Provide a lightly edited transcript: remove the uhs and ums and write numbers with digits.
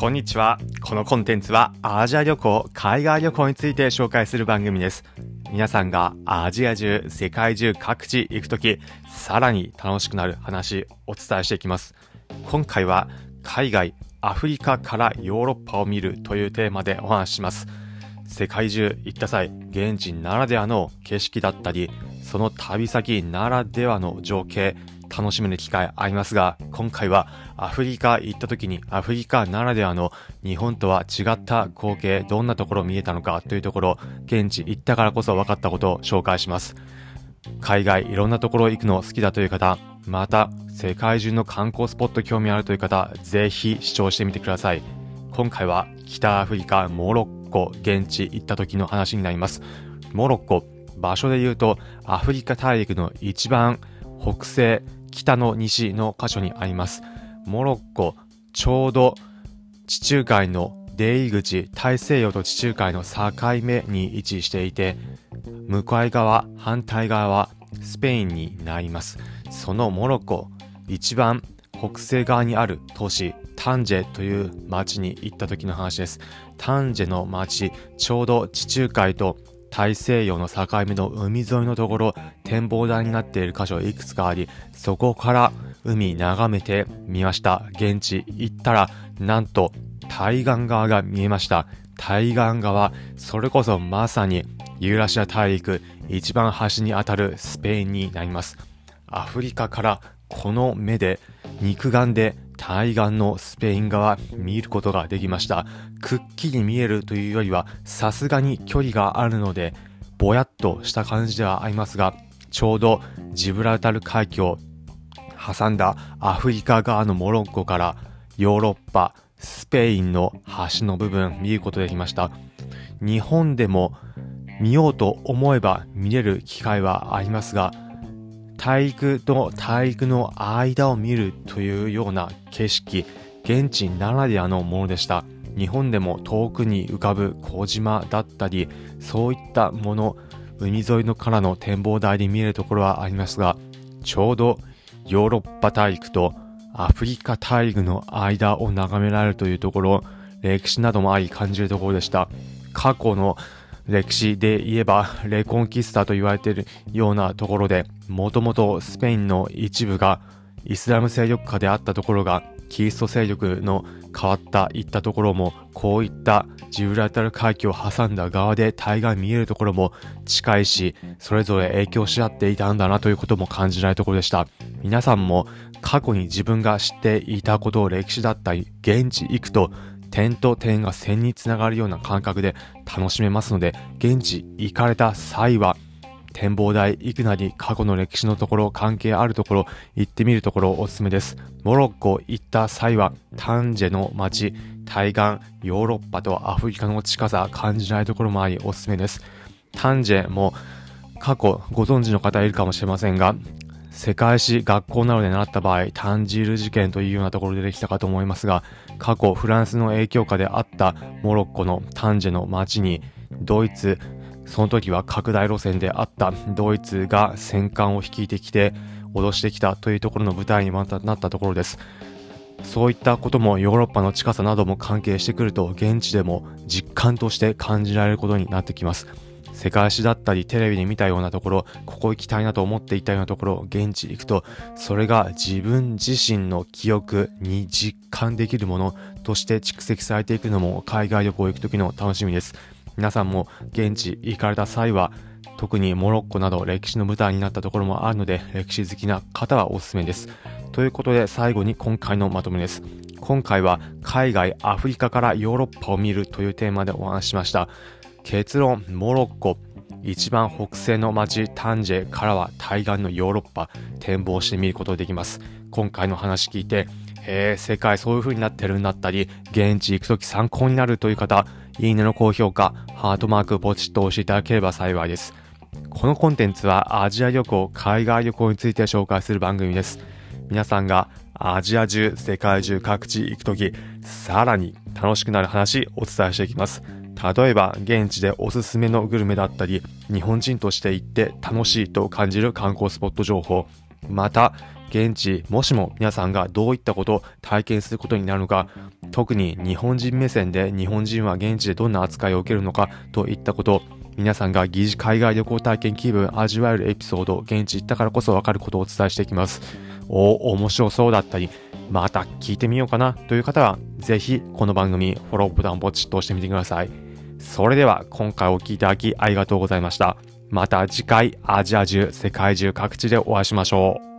こんにちは。このコンテンツはアジア旅行、海外旅行について紹介する番組です。皆さんがアジア中、世界中各地行くとき、さらに楽しくなる話お伝えしていきます。今回は海外、アフリカからヨーロッパを見るというテーマでお話しします。世界中行った際、現地ならではの景色だったり、その旅先ならではの情景、楽しめる機会ありますが、今回はアフリカ行った時にアフリカならではの日本とは違った光景、どんなところ見えたのかというところ、現地行ったからこそ分かったことを紹介します。海外いろんなところ行くの好きだという方、また世界中の観光スポット興味あるという方、ぜひ視聴してみてください。今回は北アフリカ、モロッコ、現地行った時の話になります。モロッコ、場所で言うとアフリカ大陸の一番北西、北の西の箇所にあります。モロッコ、ちょうど地中海の出入り口、大西洋と地中海の境目に位置していて、向かい側、反対側はスペインになります。そのモロッコ、一番北西側にある都市、タンジェという町に行った時の話です。タンジェの町、ちょうど地中海と大西洋の境目の海沿いのところ、展望台になっている箇所いくつかあり、そこから海眺めてみました。現地行ったらなんと対岸側が見えました。対岸側、それこそまさにユーラシア大陸一番端にあたるスペインになります。アフリカからこの目で、肉眼で対岸のスペイン側見ることができました。くっきり見えるというよりは、さすがに距離があるのでぼやっとした感じではありますが、ちょうどジブラルタル海峡を挟んだアフリカ側のモロッコからヨーロッパ、スペインの端の部分見ることできました。日本でも見ようと思えば見れる機会はありますが、大陸と大陸の間を見るというような景色、現地ならではのものでした。日本でも遠くに浮かぶ小島だったり、そういったもの、海沿いのからの展望台で見えるところはありますが、ちょうどヨーロッパ大陸とアフリカ大陸の間を眺められるというところ、歴史などもあり感じるところでした。過去の歴史で言えばレコンキスタと言われているようなところで、もともとスペインの一部がイスラム勢力下であったところがキリスト勢力の変わったいったところも、こういったジブラルタル海峡を挟んだ側で対岸見えるところも近いし、それぞれ影響し合っていたんだなということも感じないところでした。皆さんも過去に自分が知っていたことを、歴史だったり現地行くと点と点が線につながるような感覚で楽しめますので、現地行かれた際は展望台行くなり、過去の歴史のところ、関係あるところ行ってみるところおすすめです。モロッコ行った際はタンジェの街、対岸、ヨーロッパとアフリカの近さ感じないところもありおすすめです。タンジェも過去ご存知の方いるかもしれませんが、世界史学校などで習った場合、タンジール事件というようなところでできたかと思いますが、過去フランスの影響下であったモロッコのタンジェの町にドイツ、その時は拡大路線であったドイツが戦艦を率いてきて脅してきたというところの舞台にまたなったところです。そういったこともヨーロッパの近さなども関係してくると、現地でも実感として感じられることになってきます。世界史だったりテレビで見たようなところ、ここ行きたいなと思っていたようなところ、現地行くとそれが自分自身の記憶に実感できるものとして蓄積されていくのも海外旅行行く時の楽しみです。皆さんも現地行かれた際は、特にモロッコなど歴史の舞台になったところもあるので、歴史好きな方はおすすめです。ということで、最後に今回のまとめです。今回は海外、アフリカからヨーロッパを見るというテーマでお話ししました。結論、モロッコ、一番北西の町タンジェからは対岸のヨーロッパ展望してみることができます。今回の話聞いて、世界そういう風になってるんだったり、現地行くとき参考になるという方、いいねの高評価、ハートマークポチッと押していただければ幸いです。このコンテンツはアジア旅行、海外旅行について紹介する番組です。皆さんがアジア中、世界中各地行くとき、さらに楽しくなる話お伝えしていきます。例えば現地でおすすめのグルメだったり、日本人として行って楽しいと感じる観光スポット情報、また現地もしも皆さんがどういったことを体験することになるのか、特に日本人目線で日本人は現地でどんな扱いを受けるのかといったこと、皆さんが疑似海外旅行体験気分味わえるエピソード、現地行ったからこそ分かることをお伝えしていきます。面白そうだったり、また聞いてみようかなという方はぜひこの番組フォローボタンポチッと押してみてください。それでは今回お聞きいただきありがとうございました。また次回アジア中、世界中各地でお会いしましょう。